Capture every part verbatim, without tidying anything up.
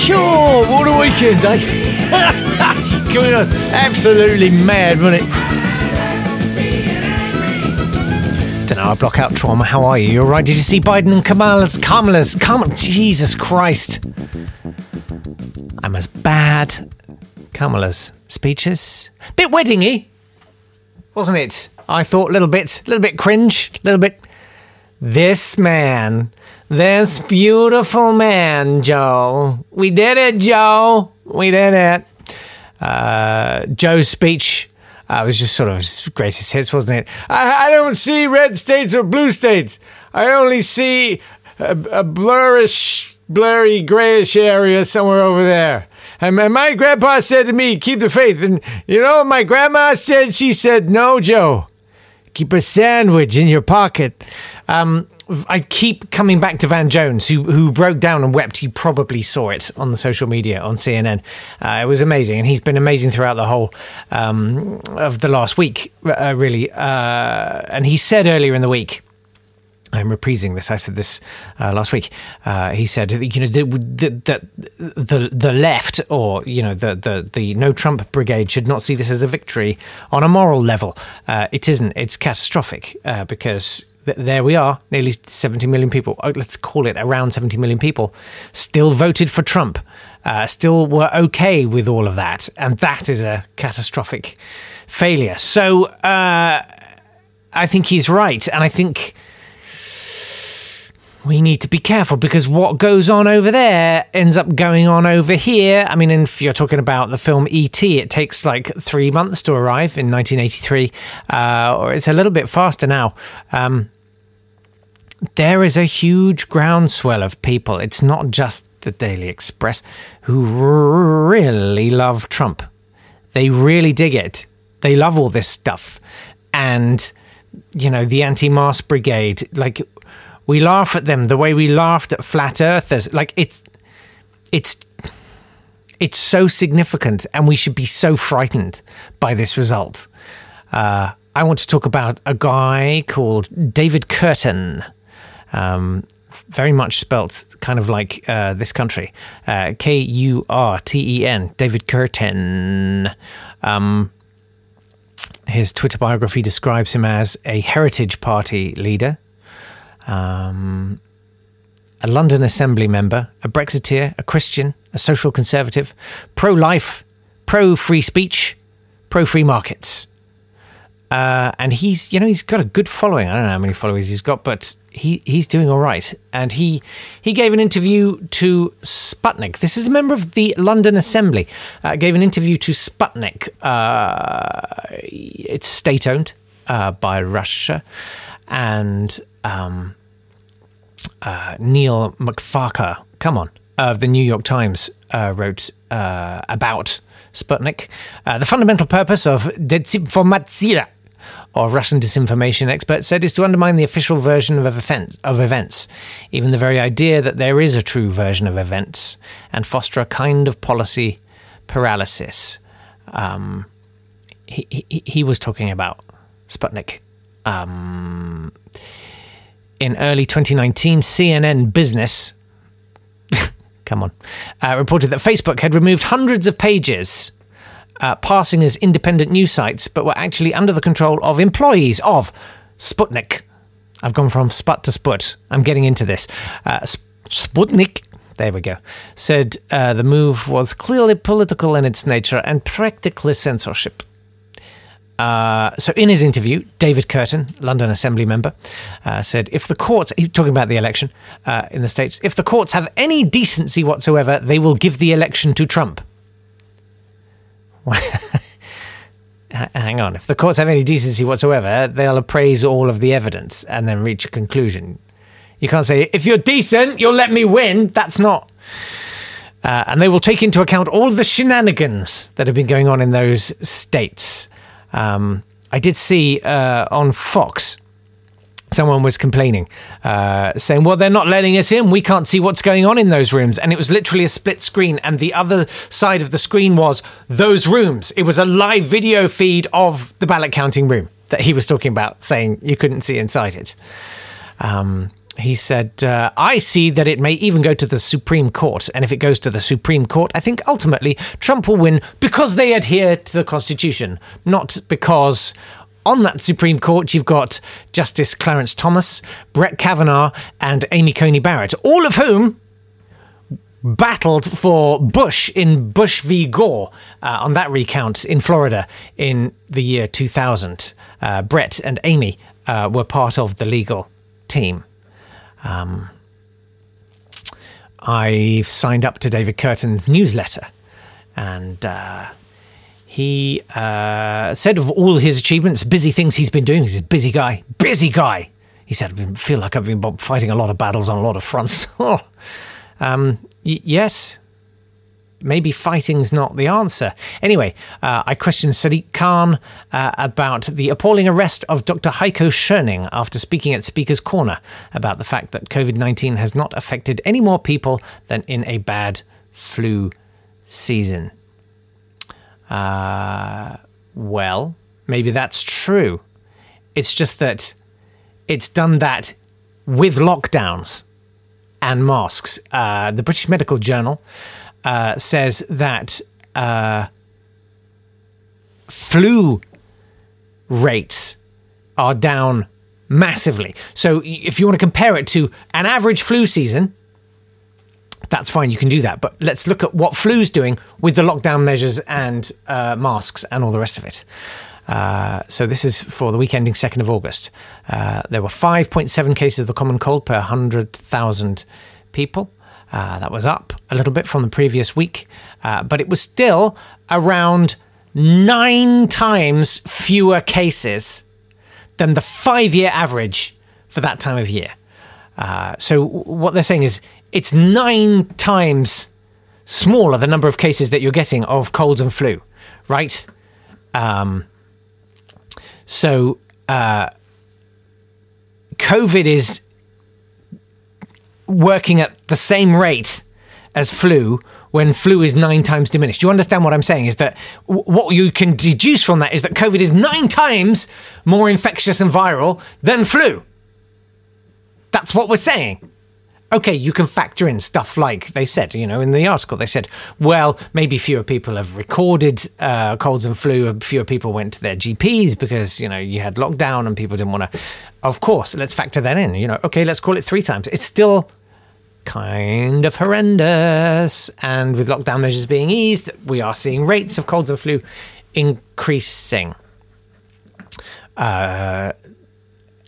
Sure, what a weekend, eh? Coming on, absolutely mad, wasn't it? Don't know, I block out trauma. How are you? You alright? Did you see Biden and Kamala's? Kamala's? Kamala? Jesus Christ. I'm as bad. Kamala's speeches. Bit weddingy, wasn't it? I thought a little bit, a little bit cringe, a little bit. This man, this beautiful man, Joe. We did it, Joe. We did it. Uh, Joe's speech uh, was just sort of his greatest hits, wasn't it? I, I don't see red states or blue states. I only see a, a blurish, blurry, grayish area somewhere over there. And my, my grandpa said to me, keep the faith. And you know what my grandma said? She said, no, Joe. Keep a sandwich in your pocket. Um, I keep coming back to Van Jones, who who broke down and wept. You probably saw it on the social media, on C N N. Uh, it was amazing. And he's been amazing throughout the whole um, of the last week, uh, really. Uh, and he said earlier in the week, I'm reprising this. I said this uh, last week. Uh, he said, you know, the the, the the left, or you know, the the the no Trump brigade should not see this as a victory on a moral level. Uh, it isn't. It's catastrophic uh, because th- there we are, nearly seventy million people. Oh, let's call it around seventy million people still voted for Trump. Uh, still were okay with all of that, and that is a catastrophic failure. So uh, I think he's right, and I think. We need to be careful because what goes on over there ends up going on over here. I mean, if you're talking about the film E T, it takes like three months to arrive in nineteen eighty-three, uh, or it's a little bit faster now. Um, there is a huge groundswell of people. It's not just the Daily Express who really love Trump. They really dig it. They love all this stuff. And, you know, the anti-mask brigade, like... We laugh at them the way we laughed at flat earthers. Like it's, it's, it's so significant, and we should be so frightened by this result. Uh, I want to talk about a guy called David Kurten, um, very much spelt kind of like uh, this country, uh, K U R T E N, David Kurten. Um, his Twitter biography describes him as a Heritage Party leader. Um, a London Assembly member, a Brexiteer, a Christian, a social conservative, pro-life, pro-free speech, pro-free markets. Uh, and he's, you know, he's got a good following. I don't know how many followers he's got, but he, he's doing all right. And he he gave an interview to Sputnik. This is a member of the London Assembly. Uh, gave an interview to Sputnik. Uh, it's state-owned uh, by Russia. And... Um, uh, Neil McFarker, come on, of uh, the New York Times uh, wrote uh, about Sputnik. Uh, the fundamental purpose of Dezinformatsia, or Russian disinformation, expert said, is to undermine the official version of, event, of events, even the very idea that there is a true version of events, and foster a kind of policy paralysis. Um, he, he, he was talking about Sputnik. Um... In early twenty nineteen, C N N Business, come on, uh, reported that Facebook had removed hundreds of pages, uh, passing as independent news sites, but were actually under the control of employees of Sputnik. I've gone from sput to sput. I'm getting into this. Uh, Sputnik, there we go, said uh, the move was clearly political in its nature and practically censorship. Uh, so in his interview, David Kurten, London Assembly member, uh, said, if the courts, he's talking about the election uh, in the States, if the courts have any decency whatsoever, they will give the election to Trump. Hang on. If the courts have any decency whatsoever, they'll appraise all of the evidence and then reach a conclusion. You can't say, if you're decent, you'll let me win. That's not... Uh, and they will take into account all the shenanigans that have been going on in those states. Um, I did see uh, on Fox, someone was complaining, uh, saying, well, they're not letting us in. We can't see what's going on in those rooms. And it was literally a split screen. And the other side of the screen was those rooms. It was a live video feed of the ballot counting room that he was talking about, saying you couldn't see inside it. Um, he said, uh, I see that it may even go to the Supreme Court. And if it goes to the Supreme Court, I think ultimately Trump will win because they adhere to the Constitution, not because on that Supreme Court you've got Justice Clarence Thomas, Brett Kavanaugh and Amy Coney Barrett, all of whom battled for Bush in Bush v. Gore uh, on that recount in Florida in the year two thousand. Uh, Brett and Amy uh, were part of the legal team. Um, I've signed up to David Kurten's newsletter, and uh, he uh, said of all his achievements, busy things he's been doing. He's a busy guy, busy guy. He said, I feel like I've been fighting a lot of battles on a lot of fronts. um, y- yes, maybe fighting's not the answer. Anyway, uh, I questioned Sadiq Khan uh, about the appalling arrest of Doctor Heiko Schoening after speaking at Speaker's Corner about the fact that covid nineteen has not affected any more people than in a bad flu season. Uh, well, maybe that's true. It's just that it's done that with lockdowns and masks. Uh, the British Medical Journal Uh, says that uh, flu rates are down massively. So if you want to compare it to an average flu season, that's fine, you can do that. But let's look at what flu's doing with the lockdown measures and uh, masks and all the rest of it. Uh, so this is for the week ending second of August. Uh, there were five point seven cases of the common cold per one hundred thousand people. Uh, that was up a little bit from the previous week, uh, but it was still around nine times fewer cases than the five-year average for that time of year. Uh, so what they're saying is it's nine times smaller the number of cases that you're getting of colds and flu, right? Um, so uh, COVID is working at the same rate as flu when flu is nine times diminished. You understand what I'm saying is that w- what you can deduce from that is that COVID is nine times more infectious and viral than flu. That's what we're saying. Okay, you can factor in stuff like they said, you know, in the article, they said, well, maybe fewer people have recorded uh, colds and flu. Fewer people went to their G Ps because, you know, you had lockdown and people didn't want to. Of course, let's factor that in, you know. Okay, let's call it three times. It's still kind of horrendous, and with lockdown measures being eased, we are seeing rates of colds and flu increasing, uh,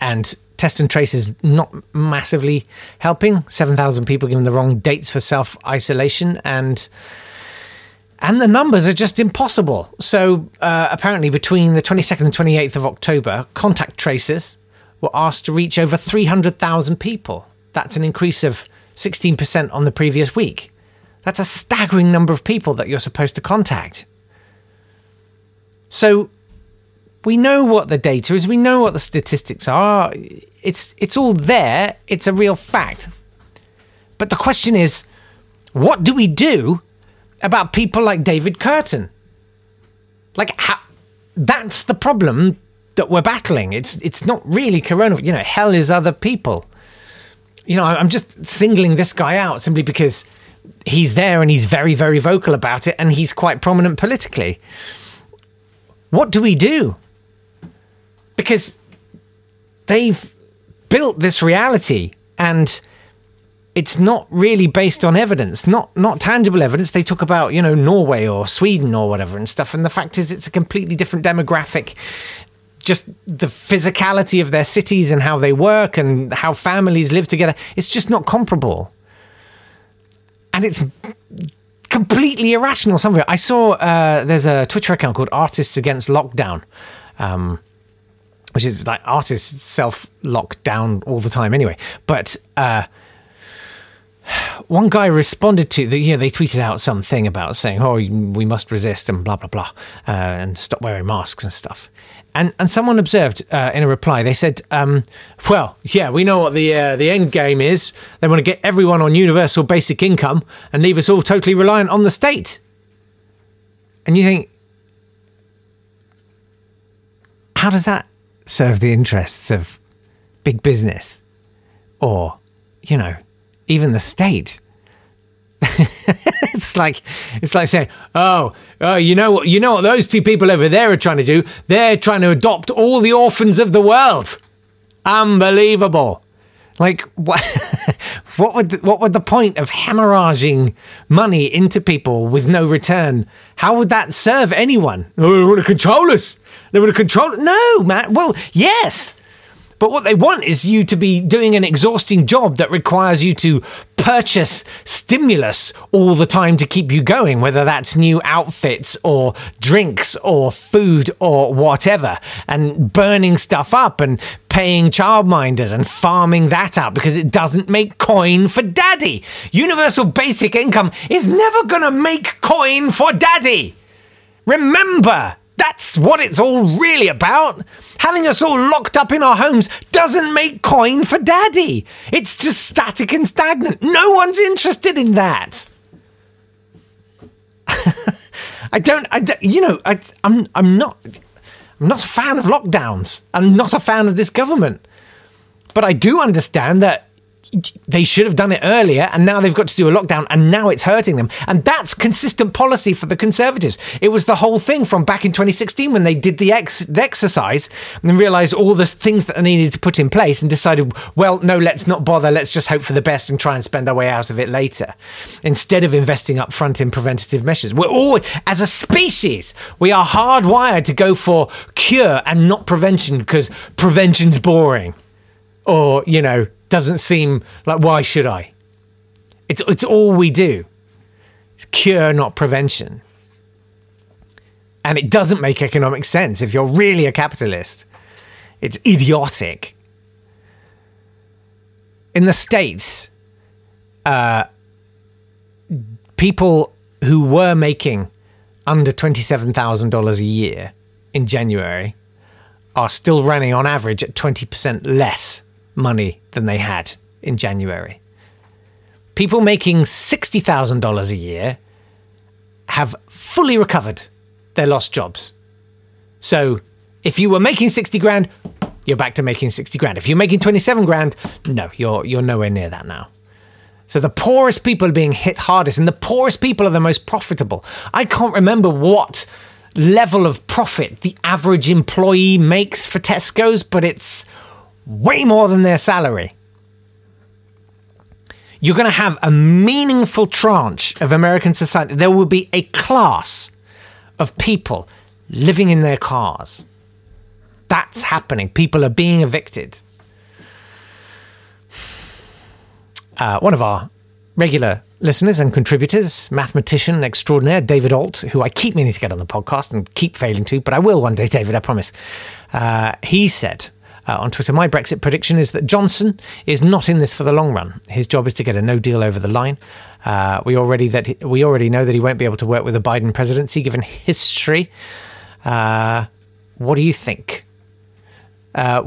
and Test and Trace is not massively helping. seven thousand people given the wrong dates for self-isolation, and and the numbers are just impossible. So uh, apparently between the twenty-second and twenty-eighth of October, contact tracers were asked to reach over three hundred thousand people. That's an increase of sixteen percent on the previous week. That's a staggering number of people that you're supposed to contact. So we know what the data is. We know what the statistics are. It's it's all there. It's a real fact. But the question is, what do we do about people like David Kurten? Like, how, that's the problem that we're battling. It's it's not really coronavirus. You know, hell is other people. You know, I'm just singling this guy out simply because he's there and he's very, very vocal about it and he's quite prominent politically. What do we do? Because they've built this reality, and it's not really based on evidence, not not tangible evidence. They talk about, you know, Norway or Sweden or whatever and stuff, and the fact is it's a completely different demographic. Just the physicality of their cities and how they work and how families live together, it's just not comparable. And it's completely irrational somewhere. I saw, uh, there's a Twitter account called Artists Against Lockdown, um, which is like artists self-lock down all the time anyway. But uh, one guy responded to, the, you know, they tweeted out something about saying, oh, we must resist and blah, blah, blah, uh, and stop wearing masks and stuff. And and someone observed uh, in a reply, they said, um, well, yeah, we know what the uh, the end game is. They want to get everyone on universal basic income and leave us all totally reliant on the state. And you think, how does that serve the interests of big business or, you know, even the state? It's like it's like saying, oh, oh, you know what, you know what those two people over there are trying to do? They're trying to adopt all the orphans of the world. Unbelievable! Like what? what would the, what would the point of hemorrhaging money into people with no return? How would that serve anyone? Oh, they want to control us. They want to control. No, man. Well, yes. But what they want is you to be doing an exhausting job that requires you to purchase stimulus all the time to keep you going, whether that's new outfits or drinks or food or whatever, and burning stuff up and paying childminders and farming that out because it doesn't make coin for daddy. Universal basic income is never going to make coin for daddy. Remember, that's what it's all really about. Having us all locked up in our homes doesn't make coin for daddy. It's just static and stagnant. No one's interested in that. I don't, I don't, you know, I, I'm, I'm not, I'm not a fan of lockdowns. I'm not a fan of this government. But I do understand that they should have done it earlier, and now they've got to do a lockdown, and now it's hurting them. And that's consistent policy for the Conservatives. It was the whole thing from back in twenty sixteen when they did the, ex- the exercise and then realised all the things that they needed to put in place and decided, well, no, let's not bother. Let's just hope for the best and try and spend our way out of it later instead of investing up front in preventative measures. We're always, as a species, we are hardwired to go for cure and not prevention because prevention's boring or, you know, doesn't seem like, why should I? It's it's all we do. It's cure, not prevention. And it doesn't make economic sense if you're really a capitalist. It's idiotic. In the States, uh, people who were making under twenty-seven thousand dollars a year in January are still running on average at twenty percent less money than they had in January. People making sixty thousand dollars a year have fully recovered their lost jobs. So if you were making sixty grand, you're back to making sixty grand. If you're making twenty-seven grand, no, you're you're nowhere near that now. So the poorest people are being hit hardest, and the poorest people are the most profitable. I can't remember what level of profit the average employee makes for Tesco's, but it's way more than their salary. You're going to have a meaningful tranche of American society. There will be a class of people living in their cars. That's happening. People are being evicted. Uh, one of our regular listeners and contributors, mathematician extraordinaire David Alt, who I keep meaning to get on the podcast and keep failing to, but I will one day, David, I promise. Uh, he said, Uh, on Twitter, my Brexit prediction is that Johnson is not in this for the long run. His job is to get a no deal over the line. Uh, we already that he, we already know that he won't be able to work with the Biden presidency, given history. Uh, what do you think? Uh,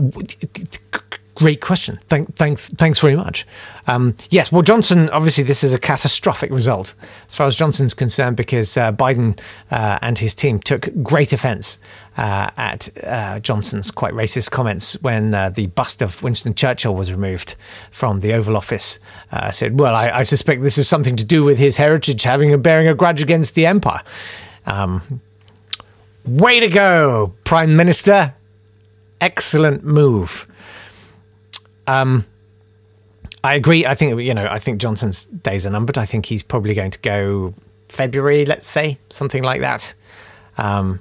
great question. Thank, thanks, thanks very much. Um, yes, well, Johnson, obviously, this is a catastrophic result as far as Johnson's concerned, because uh, Biden uh, and his team took great offence Uh, at uh, Johnson's quite racist comments when uh, the bust of Winston Churchill was removed from the Oval Office. Uh, said, well, I, I suspect this is something to do with his heritage having a bearing a grudge against the empire. Um, way to go, Prime Minister. Excellent move. Um, I agree. I think, you know, I think Johnson's days are numbered. I think he's probably going to go February, let's say, something like that. Um,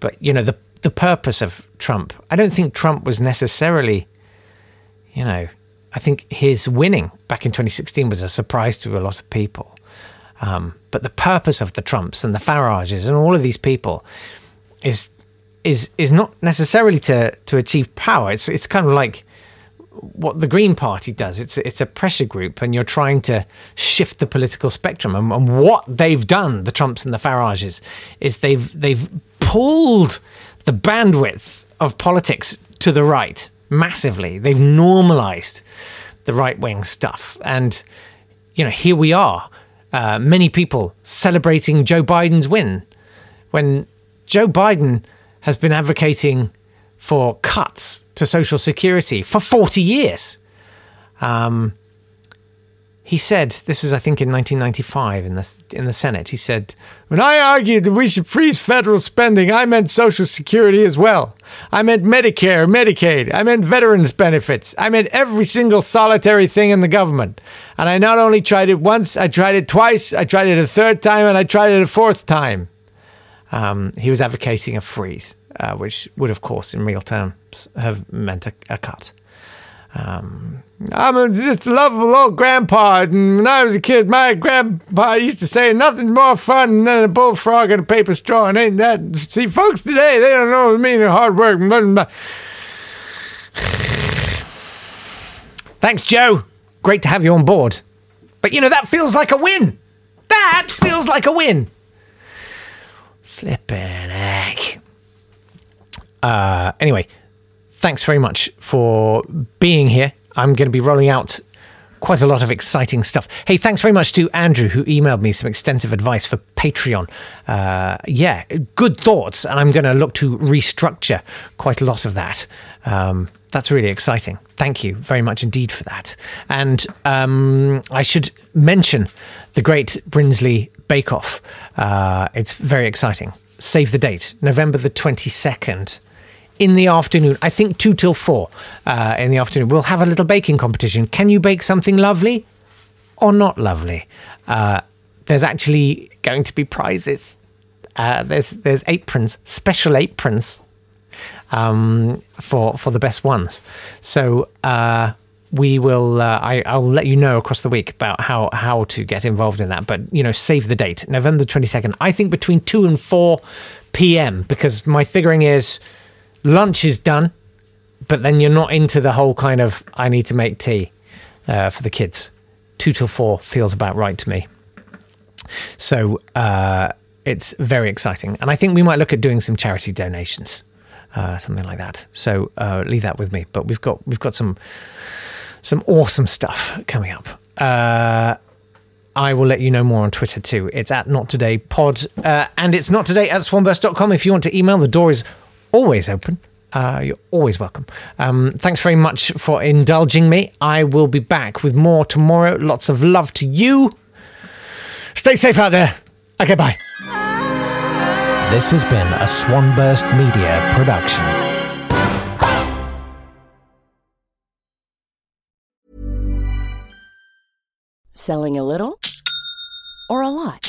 but, you know, the the purpose of Trump, I don't think Trump was necessarily, you know, I think his winning back in twenty sixteen was a surprise to a lot of people. Um, but the purpose of the Trumps and the Farages and all of these people is is is not necessarily to to achieve power. It's it's kind of like what the Green Party does. It's it's a pressure group, and you're trying to shift the political spectrum. And, and what they've done, the Trumps and the Farages, is they've they've pulled the bandwidth of politics to the right massively. They've normalized the right wing stuff, and you know, here we are. Uh, many people celebrating Joe Biden's win when Joe Biden has been advocating for cuts to Social Security for forty years. Um, he said, this was, I think, in nineteen ninety-five in the, in the Senate, he said, when I argued that we should freeze federal spending, I meant Social Security as well. I meant Medicare, Medicaid. I meant veterans benefits. I meant every single solitary thing in the government. And I not only tried it once, I tried it twice, I tried it a third time, and I tried it a fourth time. Um, he was advocating a freeze, uh, which would, of course, in real terms, have meant a, a cut. Um, I'm a, just a lovable old grandpa, and when I was a kid, my grandpa used to say, nothing's more fun than a bullfrog and a paper straw, and ain't that... See, folks today, they don't know what I mean, hard work. Thanks, Joe. Great to have you on board. But, you know, that feels like a win. That feels like a win. Flippin' heck. Uh, anyway... Thanks very much for being here. I'm going to be rolling out quite a lot of exciting stuff. Hey, thanks very much to Andrew, who emailed me some extensive advice for Patreon. Uh, yeah, good thoughts. And I'm going to look to restructure quite a lot of that. Um, that's really exciting. Thank you very much indeed for that. And um, I should mention the great Brinsley Bake Off. Uh, it's very exciting. Save the date, November the twenty-second. In the afternoon, I think two till four uh, in the afternoon, we'll have a little baking competition. Can you bake something lovely or not lovely? Uh, there's actually going to be prizes. Uh, there's there's aprons, special aprons um, for for the best ones. So uh, we will. Uh, I, I'll let you know across the week about how how to get involved in that. But you know, save the date, November twenty-second. I think between two and four p m because my figuring is. Lunch is done, but then you're not into the whole kind of, I need to make tea uh, for the kids. Two till four feels about right to me. So uh, it's very exciting. And I think we might look at doing some charity donations, uh, something like that. So uh, leave that with me. But we've got we've got some, some awesome stuff coming up. Uh, I will let you know more on Twitter too. It's at nottodaypod. Uh, and it's nottodaypod at swanburst dot com. If you want to email, the door is... always open. Uh, you're always welcome. Um, thanks very much for indulging me. I will be back with more tomorrow. Lots of love to you. Stay safe out there. Okay, bye. This has been a Swanburst Media production. Selling a little or a lot?